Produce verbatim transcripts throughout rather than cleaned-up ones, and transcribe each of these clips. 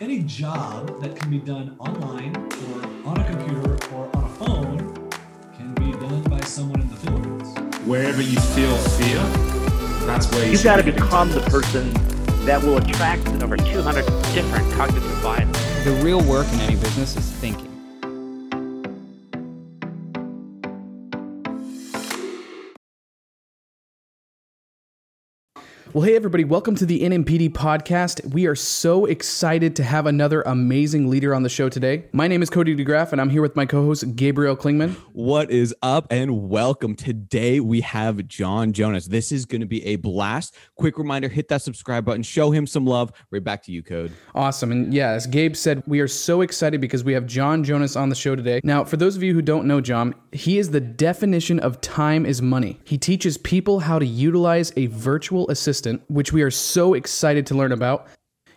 any job that can be done online or on a computer or on a phone can be done by someone in the Philippines. Wherever you feel fear, that's where you You've got to become the person that will attract over two hundred different cognitive biases. The real work in any business is thinking. Well, hey, everybody. Welcome to the N M P D Podcast. We are so excited to have another amazing leader on the show today. My name is Cody DeGraff, and I'm here with my co-host, Gabriel Klingman. What is up and welcome. Today, we have John Jonas. This is going to be a blast. Quick reminder, hit that subscribe button. Show him some love. Right back to you, Code. Awesome. And yeah, as Gabe said, we are so excited because we have John Jonas on the show today. Now, for those of you who don't know John, he is the definition of time is money. He teaches people how to utilize a virtual assistant, which we are so excited to learn about.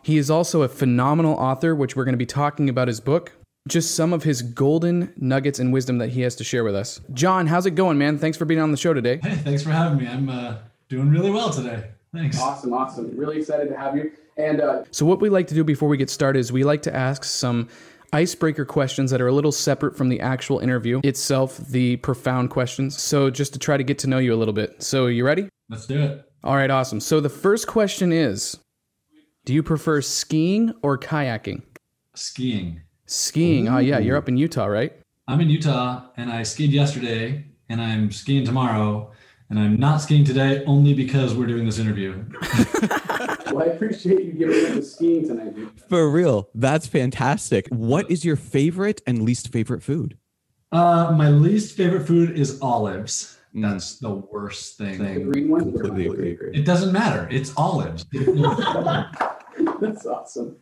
He is also a phenomenal author, which we're going to be talking about his book. Just some of his golden nuggets and wisdom that he has to share with us. John, how's it going, man? Thanks for being on the show today. Hey, thanks for having me. I'm uh, doing really well today. Thanks. Awesome, awesome. Really excited to have you. And uh... So what we like to do before we get started is we like to ask some icebreaker questions that are a little separate from the actual interview itself, the profound questions. So just to try to get to know you a little bit. So you ready? Let's do it. All right, awesome. So the first question is, do you prefer skiing or kayaking? Skiing. Skiing. Ooh. Oh, yeah. You're up in Utah, right? I'm in Utah, and I skied yesterday, and I'm skiing tomorrow, and I'm not skiing today only because we're doing this interview. Well, I appreciate you giving up the skiing tonight, dude. For real. That's fantastic. What is your favorite and least favorite food? Uh, my least favorite food is olives. That's the worst thing. The green one? Completely agree. Agree. It doesn't matter. It's olives. That's awesome.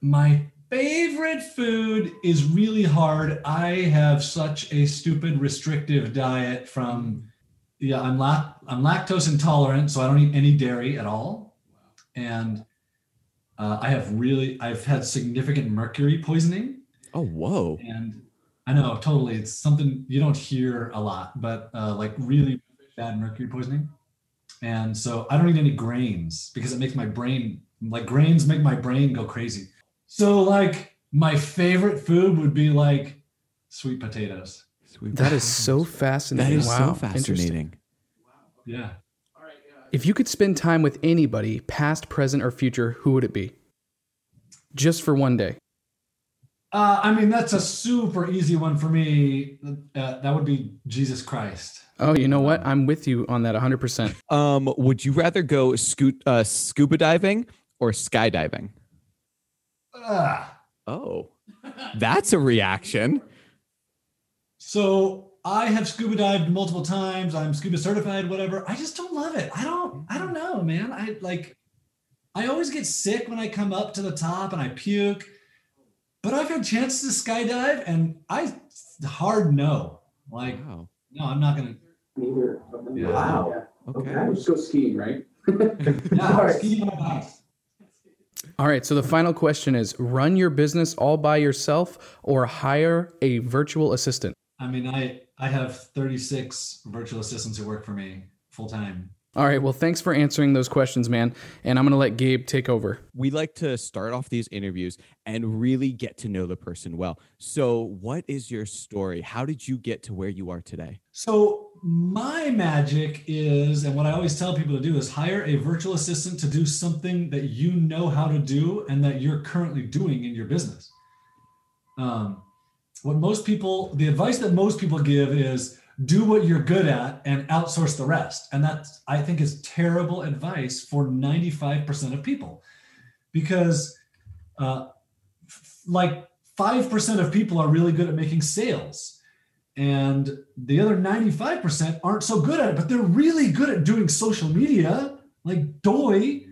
My favorite food is really hard. I have such a stupid restrictive diet from, yeah, I'm la- I'm lactose intolerant, so I don't eat any dairy at all. And uh, I have really, I've had significant mercury poisoning. Oh, whoa. And I know, totally. It's something you don't hear a lot, but uh, like really bad mercury poisoning. And so I don't eat any grains because it makes my brain, like grains make my brain go crazy. So like my favorite food would be like sweet potatoes. Sweet that potatoes. Is so fascinating. That is wow. so fascinating. Yeah. If you could spend time with anybody, past, present, or future, who would it be? Just for one day. Uh, I mean, that's a super easy one for me. Uh, that would be Jesus Christ. Oh, you know what? I'm with you on that one hundred percent. Um, would you rather go sco- uh, scuba diving or skydiving? Uh, oh, that's a reaction. So I have scuba dived multiple times. I'm scuba certified, whatever. I just don't love it. I don't, I don't know, man. I like, I always get sick when I come up to the top and I puke. But I've had chances to skydive, and I hard no. Like, wow. no, I'm not going to. Yeah. Wow. Okay. I'll just go skiing, right? yeah, right. Skiing on ice. All right, so the final question is, run your business all by yourself or hire a virtual assistant? I mean, I, I have thirty-six virtual assistants who work for me full-time. All right. Well, thanks for answering those questions, man. And I'm going to let Gabe take over. We like to start off these interviews and really get to know the person well. So what is your story? How did you get to where you are today? So my magic is, and what I always tell people to do is hire a virtual assistant to do something that you know how to do and that you're currently doing in your business. Um, what most people, the advice that most people give is, do what you're good at and outsource the rest. And that, I think, is terrible advice for ninety-five percent of people because uh, f- like five percent of people are really good at making sales and the other ninety-five percent aren't so good at it, but they're really good at doing social media, like doy.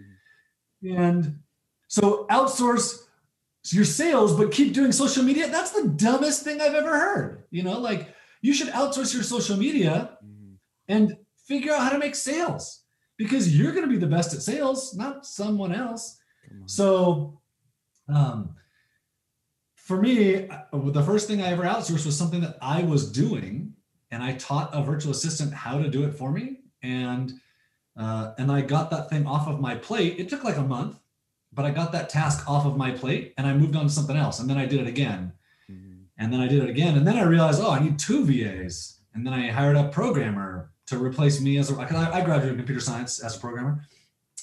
And so outsource your sales, but keep doing social media. That's the dumbest thing I've ever heard. You know, like, you should outsource your social media and figure out how to make sales because you're going to be the best at sales, not someone else. So um, for me, the first thing I ever outsourced was something that I was doing. And I taught a virtual assistant how to do it for me. And, uh, and I got that thing off of my plate. It took like a month but I got that task off of my plate and I moved on to something else. And then I did it again. Mm-hmm. And then I did it again. And then I realized, oh, I need two V As. And then I hired a programmer to replace me as a, I graduated in computer science as a programmer,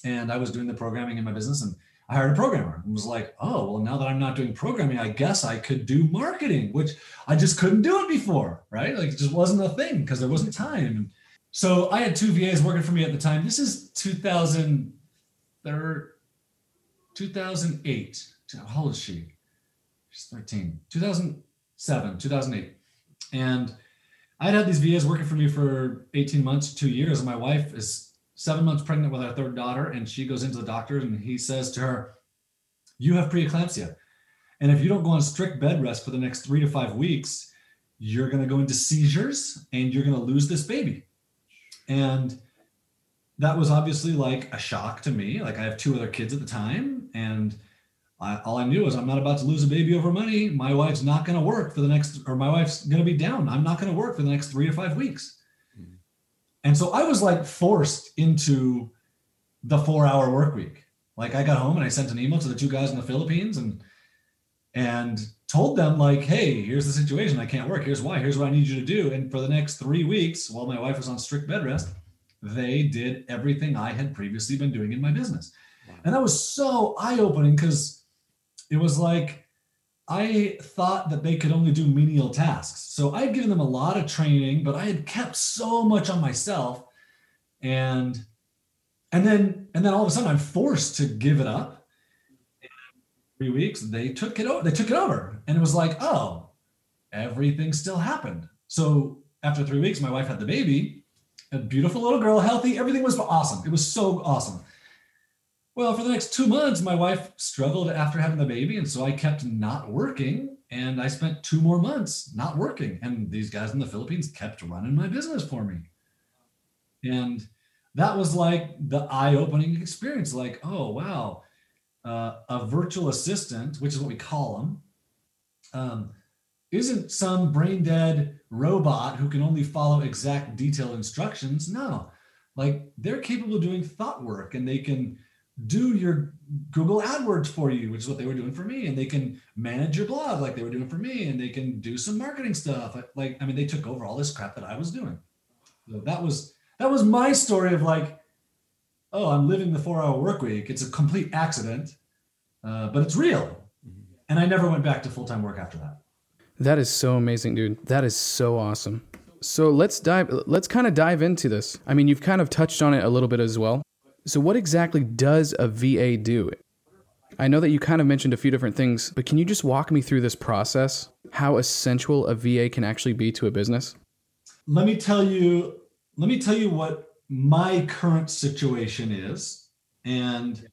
and I was doing the programming in my business, and I hired a programmer and was like, oh, well, now that I'm not doing programming, I guess I could do marketing, which I just couldn't do it before, right? Like it just wasn't a thing because there wasn't time. So I had two V As working for me at the time. This is two thousand eight. How old is she? She's thirteen. two thousand seven, two thousand eight. And I'd had these V As working for me for eighteen months, two years. And my wife is seven months pregnant with our third daughter. And she goes into the doctor and he says to her, you have preeclampsia. And if you don't go on strict bed rest for the next three to five weeks, you're going to go into seizures and you're going to lose this baby. And that was obviously like a shock to me. Like I have two other kids at the time. And I, all I knew was I'm not about to lose a baby over money. My wife's not going to work for the next, or my wife's going to be down. I'm not going to work for the next three to five weeks. Mm-hmm. And so I was like forced into the four hour work week. Like I got home and I sent an email to the two guys in the Philippines and, and told them like, hey, here's the situation. I can't work. Here's why, here's what I need you to do. And for the next three weeks, while my wife was on strict bed rest, they did everything I had previously been doing in my business. Wow. And that was so eye opening because it was like, I thought that they could only do menial tasks. So I had given them a lot of training, but I had kept so much on myself. And, and then, and then all of a sudden I'm forced to give it up. In three weeks, they took it over, they took it over. And it was like, oh, everything still happened. So after three weeks, my wife had the baby, a beautiful little girl, healthy. Everything was awesome. It was so awesome. Well, for the next two months, my wife struggled after having the baby. And so I kept not working. And I spent two more months not working. And these guys in the Philippines kept running my business for me. And that was like the eye-opening experience. Like, oh, wow, uh, a virtual assistant, which is what we call them, um, isn't some brain-dead robot who can only follow exact detailed instructions. No, like they're capable of doing thought work, and they can do your Google AdWords for you, which is what they were doing for me. And they can manage your blog like they were doing for me. And they can do some marketing stuff. Like, like I mean, they took over all this crap that I was doing. So that was, that was my story of like, oh, I'm living the four hour work week. It's a complete accident, uh, but it's real. And I never went back to full-time work after that. That is so amazing, dude. That is so awesome. So let's dive, let's kind of dive into this. I mean, you've kind of touched on it a little bit as well. So what exactly does a V A do? I know that you kind of mentioned a few different things, but can you just walk me through this process, how essential a V A can actually be to a business? Let me tell you, let me tell you what my current situation is, and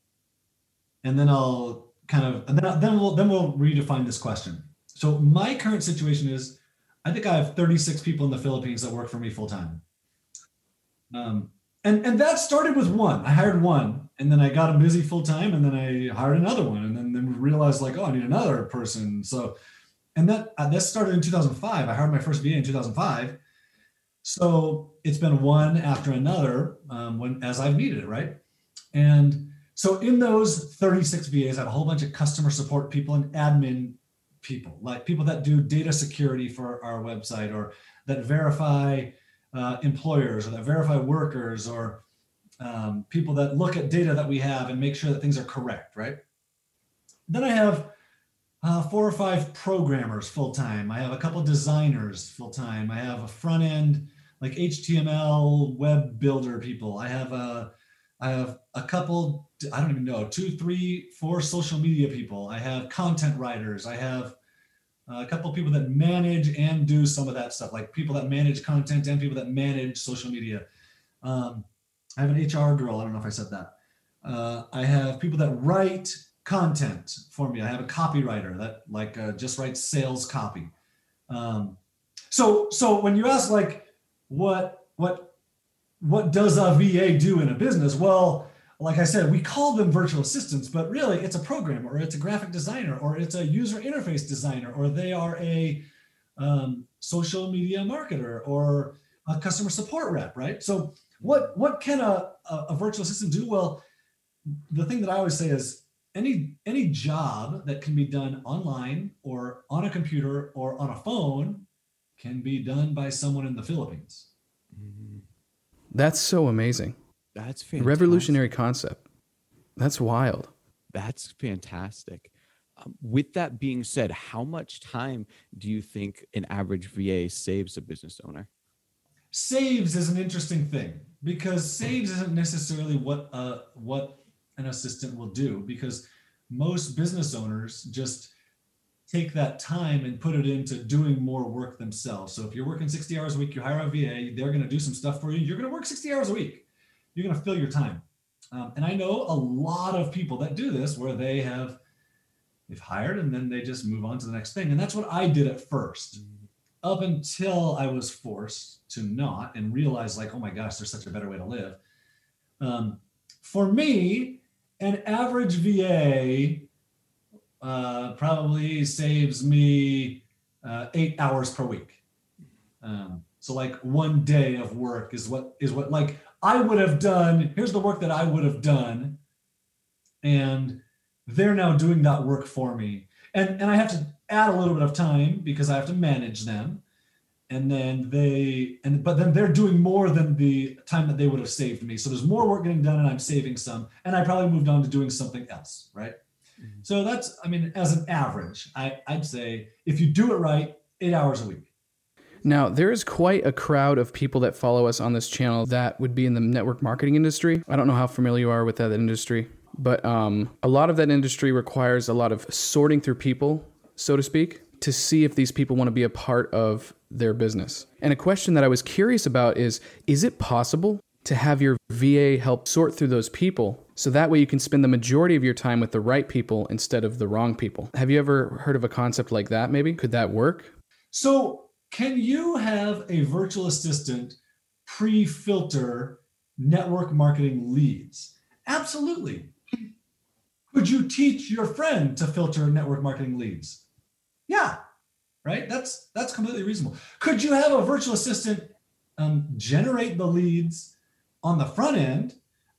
and then I'll kind of and then then we'll then we'll redefine this question. So my current situation is, I think I have thirty-six people in the Philippines that work for me full time. Um And and that started with one. I hired one, and then I got him busy full time, and then I hired another one, and then, then realized like, oh, I need another person. So, and that uh, that started in two thousand five. I hired my first V A in two thousand five. So it's been one after another um, when as I've needed it, right? And so in those thirty-six V As, I have a whole bunch of customer support people and admin people, like people that do data security for our website or that verify Uh, employers or that verify workers or um, people that look at data that we have and make sure that things are correct, right? Then I have uh, four or five programmers full-time. I have a couple designers full-time. I have a front-end like H T M L web builder people. I have a, I have a couple, I don't even know, two, three, four social media people. I have content writers. I have Uh, a couple of people that manage and do some of that stuff, like people that manage content and people that manage social media. Um, I have an H R girl. I don't know if I said that. Uh, I have people that write content for me. I have a copywriter that like uh, just writes sales copy. Um, so, so when you ask like, what, what, what does a V A do in a business? Well, like I said, we call them virtual assistants, but really it's a programmer or it's a graphic designer or it's a user interface designer or they are a um, social media marketer or a customer support rep, right? So what what can a, a virtual assistant do? Well, the thing that I always say is any any job that can be done online or on a computer or on a phone can be done by someone in the Philippines. That's so amazing. That's fantastic. Revolutionary concept. That's wild. That's fantastic. Um, with that being said, how much time do you think an average V A saves a business owner? Saves is an interesting thing, because saves isn't necessarily what uh, what an assistant will do, because most business owners just take that time and put it into doing more work themselves. So if you're working sixty hours a week, you hire a V A, they're going to do some stuff for you. You're going to work sixty hours a week. You're going to fill your time. Um, and I know a lot of people that do this, where they have they've hired and then they just move on to the next thing. And that's what I did at first, up until I was forced to not and realize, like, oh my gosh, there's such a better way to live. Um, for me, an average V A uh, probably saves me uh, eight hours per week. Um, so like one day of work is what is what like I would have done. Here's the work that I would have done, and they're now doing that work for me. And and I have to add a little bit of time because I have to manage them. And then they, and but then they're doing more than the time that they would have saved me. So there's more work getting done and I'm saving some, and I probably moved on to doing something else, right? Mm-hmm. So that's, I mean, as an average, I, I'd say if you do it right, eight hours a week. Now, there is quite a crowd of people that follow us on this channel that would be in the network marketing industry. I don't know how familiar you are with that industry, but um, a lot of that industry requires a lot of sorting through people, so to speak, to see if these people want to be a part of their business. And a question that I was curious about is, is it possible to have your V A help sort through those people so that way you can spend the majority of your time with the right people instead of the wrong people? Have you ever heard of a concept like that maybe? Could that work? So can you have a virtual assistant pre-filter network marketing leads? Absolutely. Could you teach your friend to filter network marketing leads? Yeah, right? That's that's completely reasonable. Could you have a virtual assistant um, generate the leads on the front end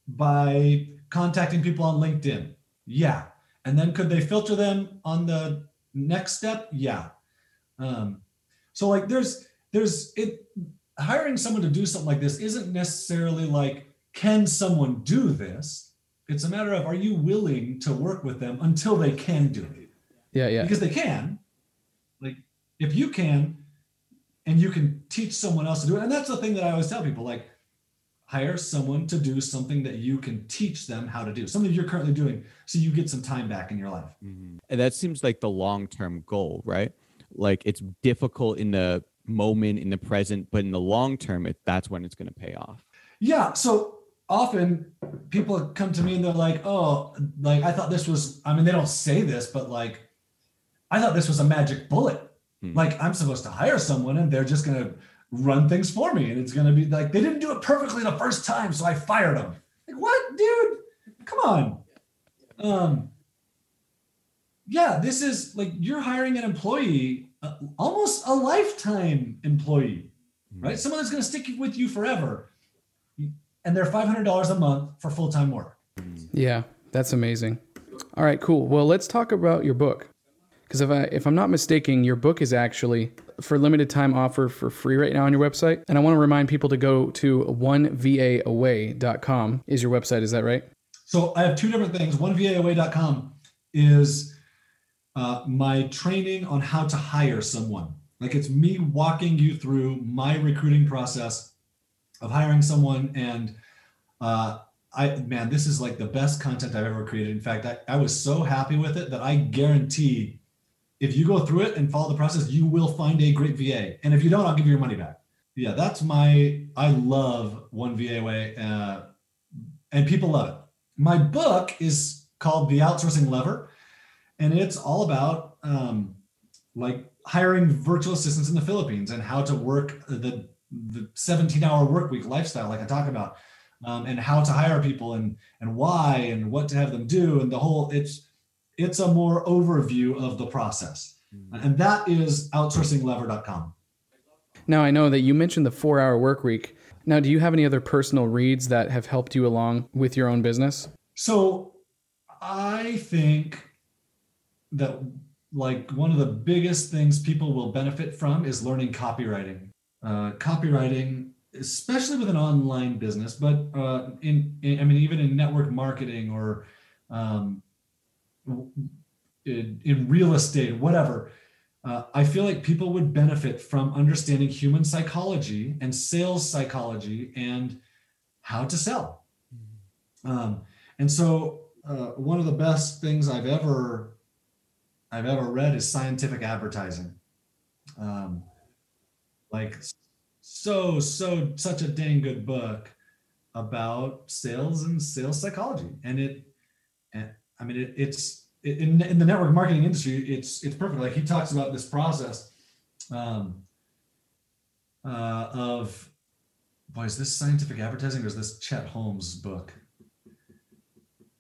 by contacting people on LinkedIn? Yeah. And then could they filter them on the next step? Yeah. Um, so like there's, there's it. Hiring someone to do something like this isn't necessarily like, can someone do this? It's a matter of, are you willing to work with them until they can do it? Yeah, yeah. Because they can. Like, if you can, and you can teach someone else to do it. And that's the thing that I always tell people, like, hire someone to do something that you can teach them how to do, something you're currently doing, so you get some time back in your life. Mm-hmm. And that seems like the long-term goal, right? Like, it's difficult in the moment, in the present, but in the long term, it, that's when it's going to pay off. Yeah, so often people come to me and they're like, oh, like, I thought this was, I mean, they don't say this, but like, I thought this was a magic bullet. Hmm. Like, I'm supposed to hire someone and they're just going to run things for me. And it's going to be like, they didn't do it perfectly the first time, so I fired them. Like, what, dude? Come on. Um, yeah, this is like, you're hiring an employee, uh, almost a lifetime employee, hmm. right? Someone that's going to stick with you forever. And they're five hundred dollars a month for full-time work. Yeah, that's amazing. All right, cool. Well, let's talk about your book. Because if, I, if I'm not mistaken, your book is actually for limited time offer for free right now on your website. And I want to remind people to go to one v a away dot com is your website. Is that right? So I have two different things. one v a away dot com is uh, my training on how to hire someone. Like, it's me walking you through my recruiting process of hiring someone. And uh, I, man, this is like the best content I've ever created. In fact, I, I was so happy with it that I guarantee if you go through it and follow the process, you will find a great V A. And if you don't, I'll give you your money back. Yeah, that's my, I love one V A Way uh, and people love it. My book is called The Outsourcing Lever, and it's all about um, like hiring virtual assistants in the Philippines and how to work the the seventeen hour work week lifestyle, like I talk about, um, and how to hire people and, and why and what to have them do. And the whole, it's, it's a more overview of the process. Mm-hmm. And that is outsourcing lever dot com. Now, I know that you mentioned the four hour work week. Now, do you have any other personal reads that have helped you along with your own business? So I think that like one of the biggest things people will benefit from is learning copywriting. Uh, copywriting, especially with an online business, but uh, in, in I mean, even in network marketing or um, in, in real estate, whatever. Uh, I feel like people would benefit from understanding human psychology and sales psychology and how to sell. Mm-hmm. Um, and so uh, one of the best things I've ever, I've ever read is scientific advertising. Um, like so, so, such a dang good book about sales and sales psychology. And it, and, I mean, it, it's, In, in the network marketing industry, it's it's perfect. Like he talks about this process um, uh, of, boy, is this scientific advertising or is this Chet Holmes' book?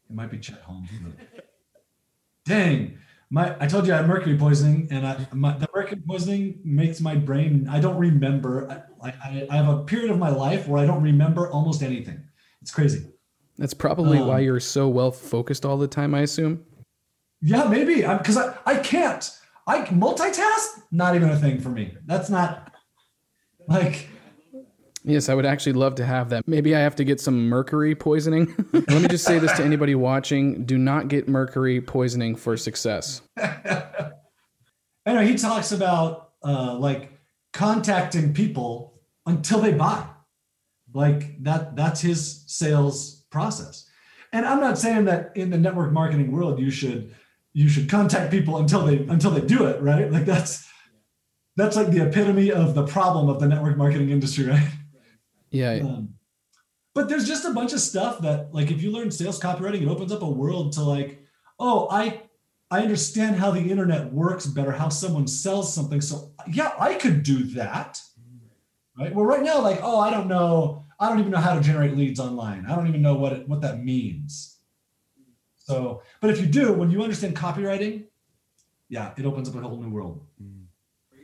It might be Chet Holmes' book. Dang, my I told you I had mercury poisoning, and I, my, the mercury poisoning makes my brain. I don't remember. I, I I have a period of my life where I don't remember almost anything. It's crazy. That's probably um, why you're so well focused all the time, I assume. Yeah, maybe because I, I can't I multitask. Not even a thing for me. That's not like. Yes, I would actually love to have that. Maybe I have to get some mercury poisoning. Let me just say this to anybody watching. Do not get mercury poisoning for success. Anyway, he talks about uh, like contacting people until they buy. Like that. That's his sales process. And I'm not saying that in the network marketing world, you should. You should contact people until they until they do it, right? Like that's that's like the epitome of the problem of the network marketing industry, right? Yeah. Um, but there's just a bunch of stuff that, like, if you learn sales copywriting, it opens up a world to like, oh, I I understand how the internet works better, how someone sells something. So yeah, I could do that, right? Well, right now, like, oh, I don't know, I don't even know how to generate leads online. I don't even know what it, what that means. So, but if you do, when you understand copywriting, yeah, it opens up a whole new world.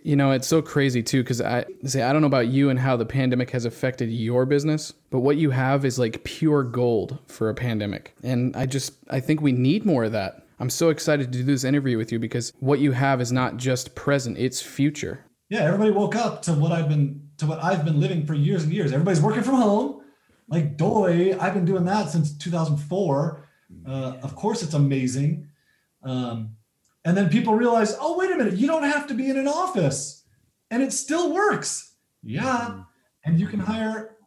You know, it's so crazy too, because I say, I don't know about you and how the pandemic has affected your business, but what you have is like pure gold for a pandemic. And I just, I think we need more of that. I'm so excited to do this interview with you because what you have is not just present, it's future. Yeah, everybody woke up to what I've been, to what I've been living for years and years. Everybody's working from home. Like doy, I've been doing that since two thousand four. Uh, of course, it's amazing. Um, and then people realize, oh, wait a minute, you don't have to be in an office and it still works. Yeah. And you can hire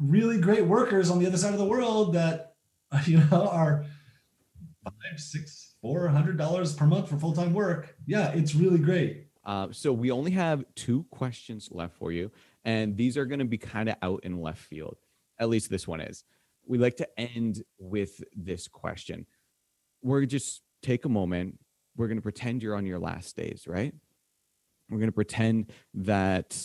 really great workers on the other side of the world that, you know, are five, six, four hundred dollars per month for full-time work. Yeah, it's really great. Uh, so we only have two questions left for you. And these are going to be kind of out in left field. At least this one is. We like to end with this question. We're just take a moment. We're going to pretend you're on your last days, right? We're going to pretend that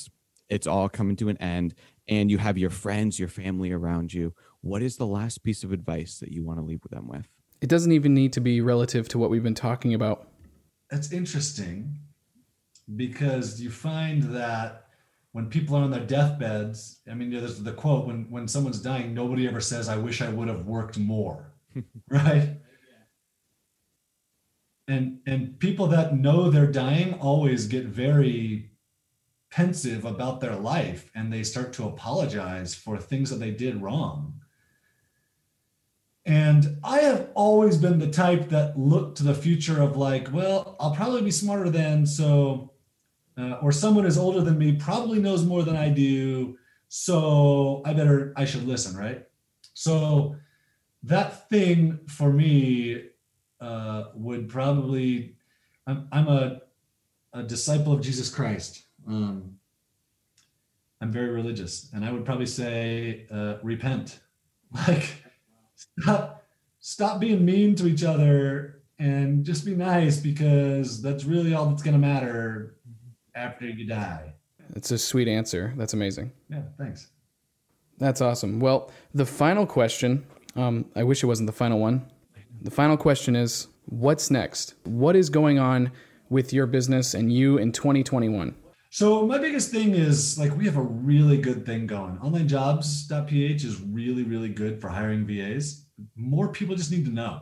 it's all coming to an end and you have your friends, your family around you. What is the last piece of advice that you want to leave them with? It doesn't even need to be relative to what we've been talking about. That's interesting because you find that when people are on their deathbeds, I mean, there's the quote, when, when someone's dying, nobody ever says, I wish I would have worked more, right? And and people that know they're dying always get very pensive about their life and they start to apologize for things that they did wrong. And I have always been the type that looked to the future of like, well, I'll probably be smarter then, so... Uh, or someone is older than me probably knows more than I do, so I better, I should listen, right? So that thing for me uh, would probably, I'm, I'm a, a disciple of Jesus Christ. Um, I'm very religious, and I would probably say, uh, repent. Like, stop, stop being mean to each other and just be nice because that's really all that's going to matter after you die. It's a sweet answer. That's amazing. Yeah, thanks. That's awesome. Well, the final question, um, I wish it wasn't the final one. The final question is, what's next? What is going on with your business and you in twenty twenty-one? So my biggest thing is like, we have a really good thing going. Online jobs dot p h is really, really good for hiring V As. More people just need to know.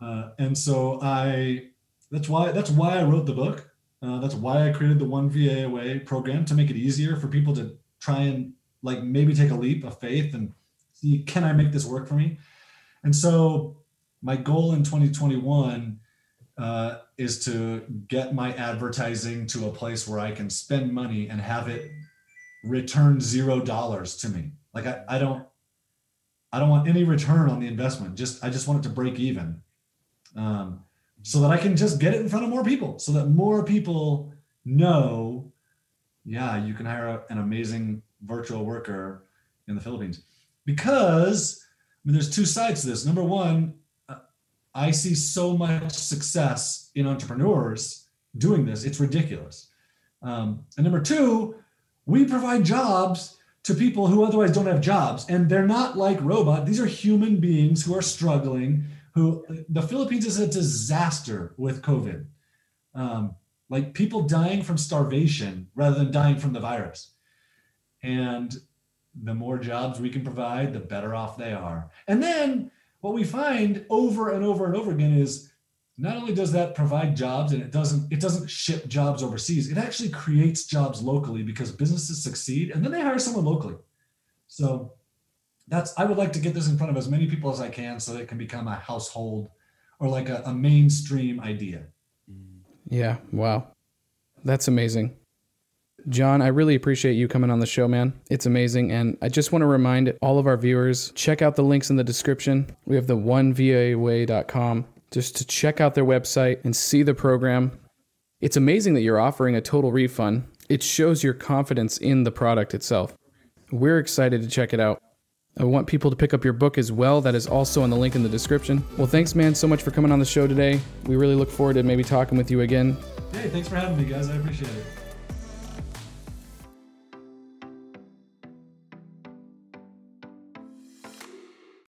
Uh, and so I, that's why, that's why I wrote the book. Uh, that's why I created the one V A away program, to make it easier for people to try and like maybe take a leap of faith and see, can I make this work for me? And so my goal in twenty twenty-one uh, is to get my advertising to a place where I can spend money and have it return zero dollars to me. Like I, I don't, I don't want any return on the investment. Just, I just want it to break even. Um, so that I can just get it in front of more people, so that more people know, yeah, you can hire a, an amazing virtual worker in the Philippines. Because I mean, there's two sides to this. Number one, I see so much success in entrepreneurs doing this. It's ridiculous. Um, and number two, we provide jobs to people who otherwise don't have jobs. And they're not like robots. These are human beings who are struggling. Who the Philippines is a disaster with COVID, um, like people dying from starvation rather than dying from the virus. And the more jobs we can provide, the better off they are. And then what we find over and over and over again is not only does that provide jobs and it doesn't, it doesn't ship jobs overseas, it actually creates jobs locally because businesses succeed and then they hire someone locally. So That's, I would like to get this in front of as many people as I can so that it can become a household or like a, a mainstream idea. Yeah. Wow. That's amazing. John, I really appreciate you coming on the show, man. It's amazing. And I just want to remind all of our viewers, check out the links in the description. We have the one V A way dot com just to check out their website and see the program. It's amazing that you're offering a total refund. It shows your confidence in the product itself. We're excited to check it out. I want people to pick up your book as well. That is also on the link in the description. Well, thanks, man, so much for coming on the show today. We really look forward to maybe talking with you again. Hey, thanks for having me, guys. I appreciate it.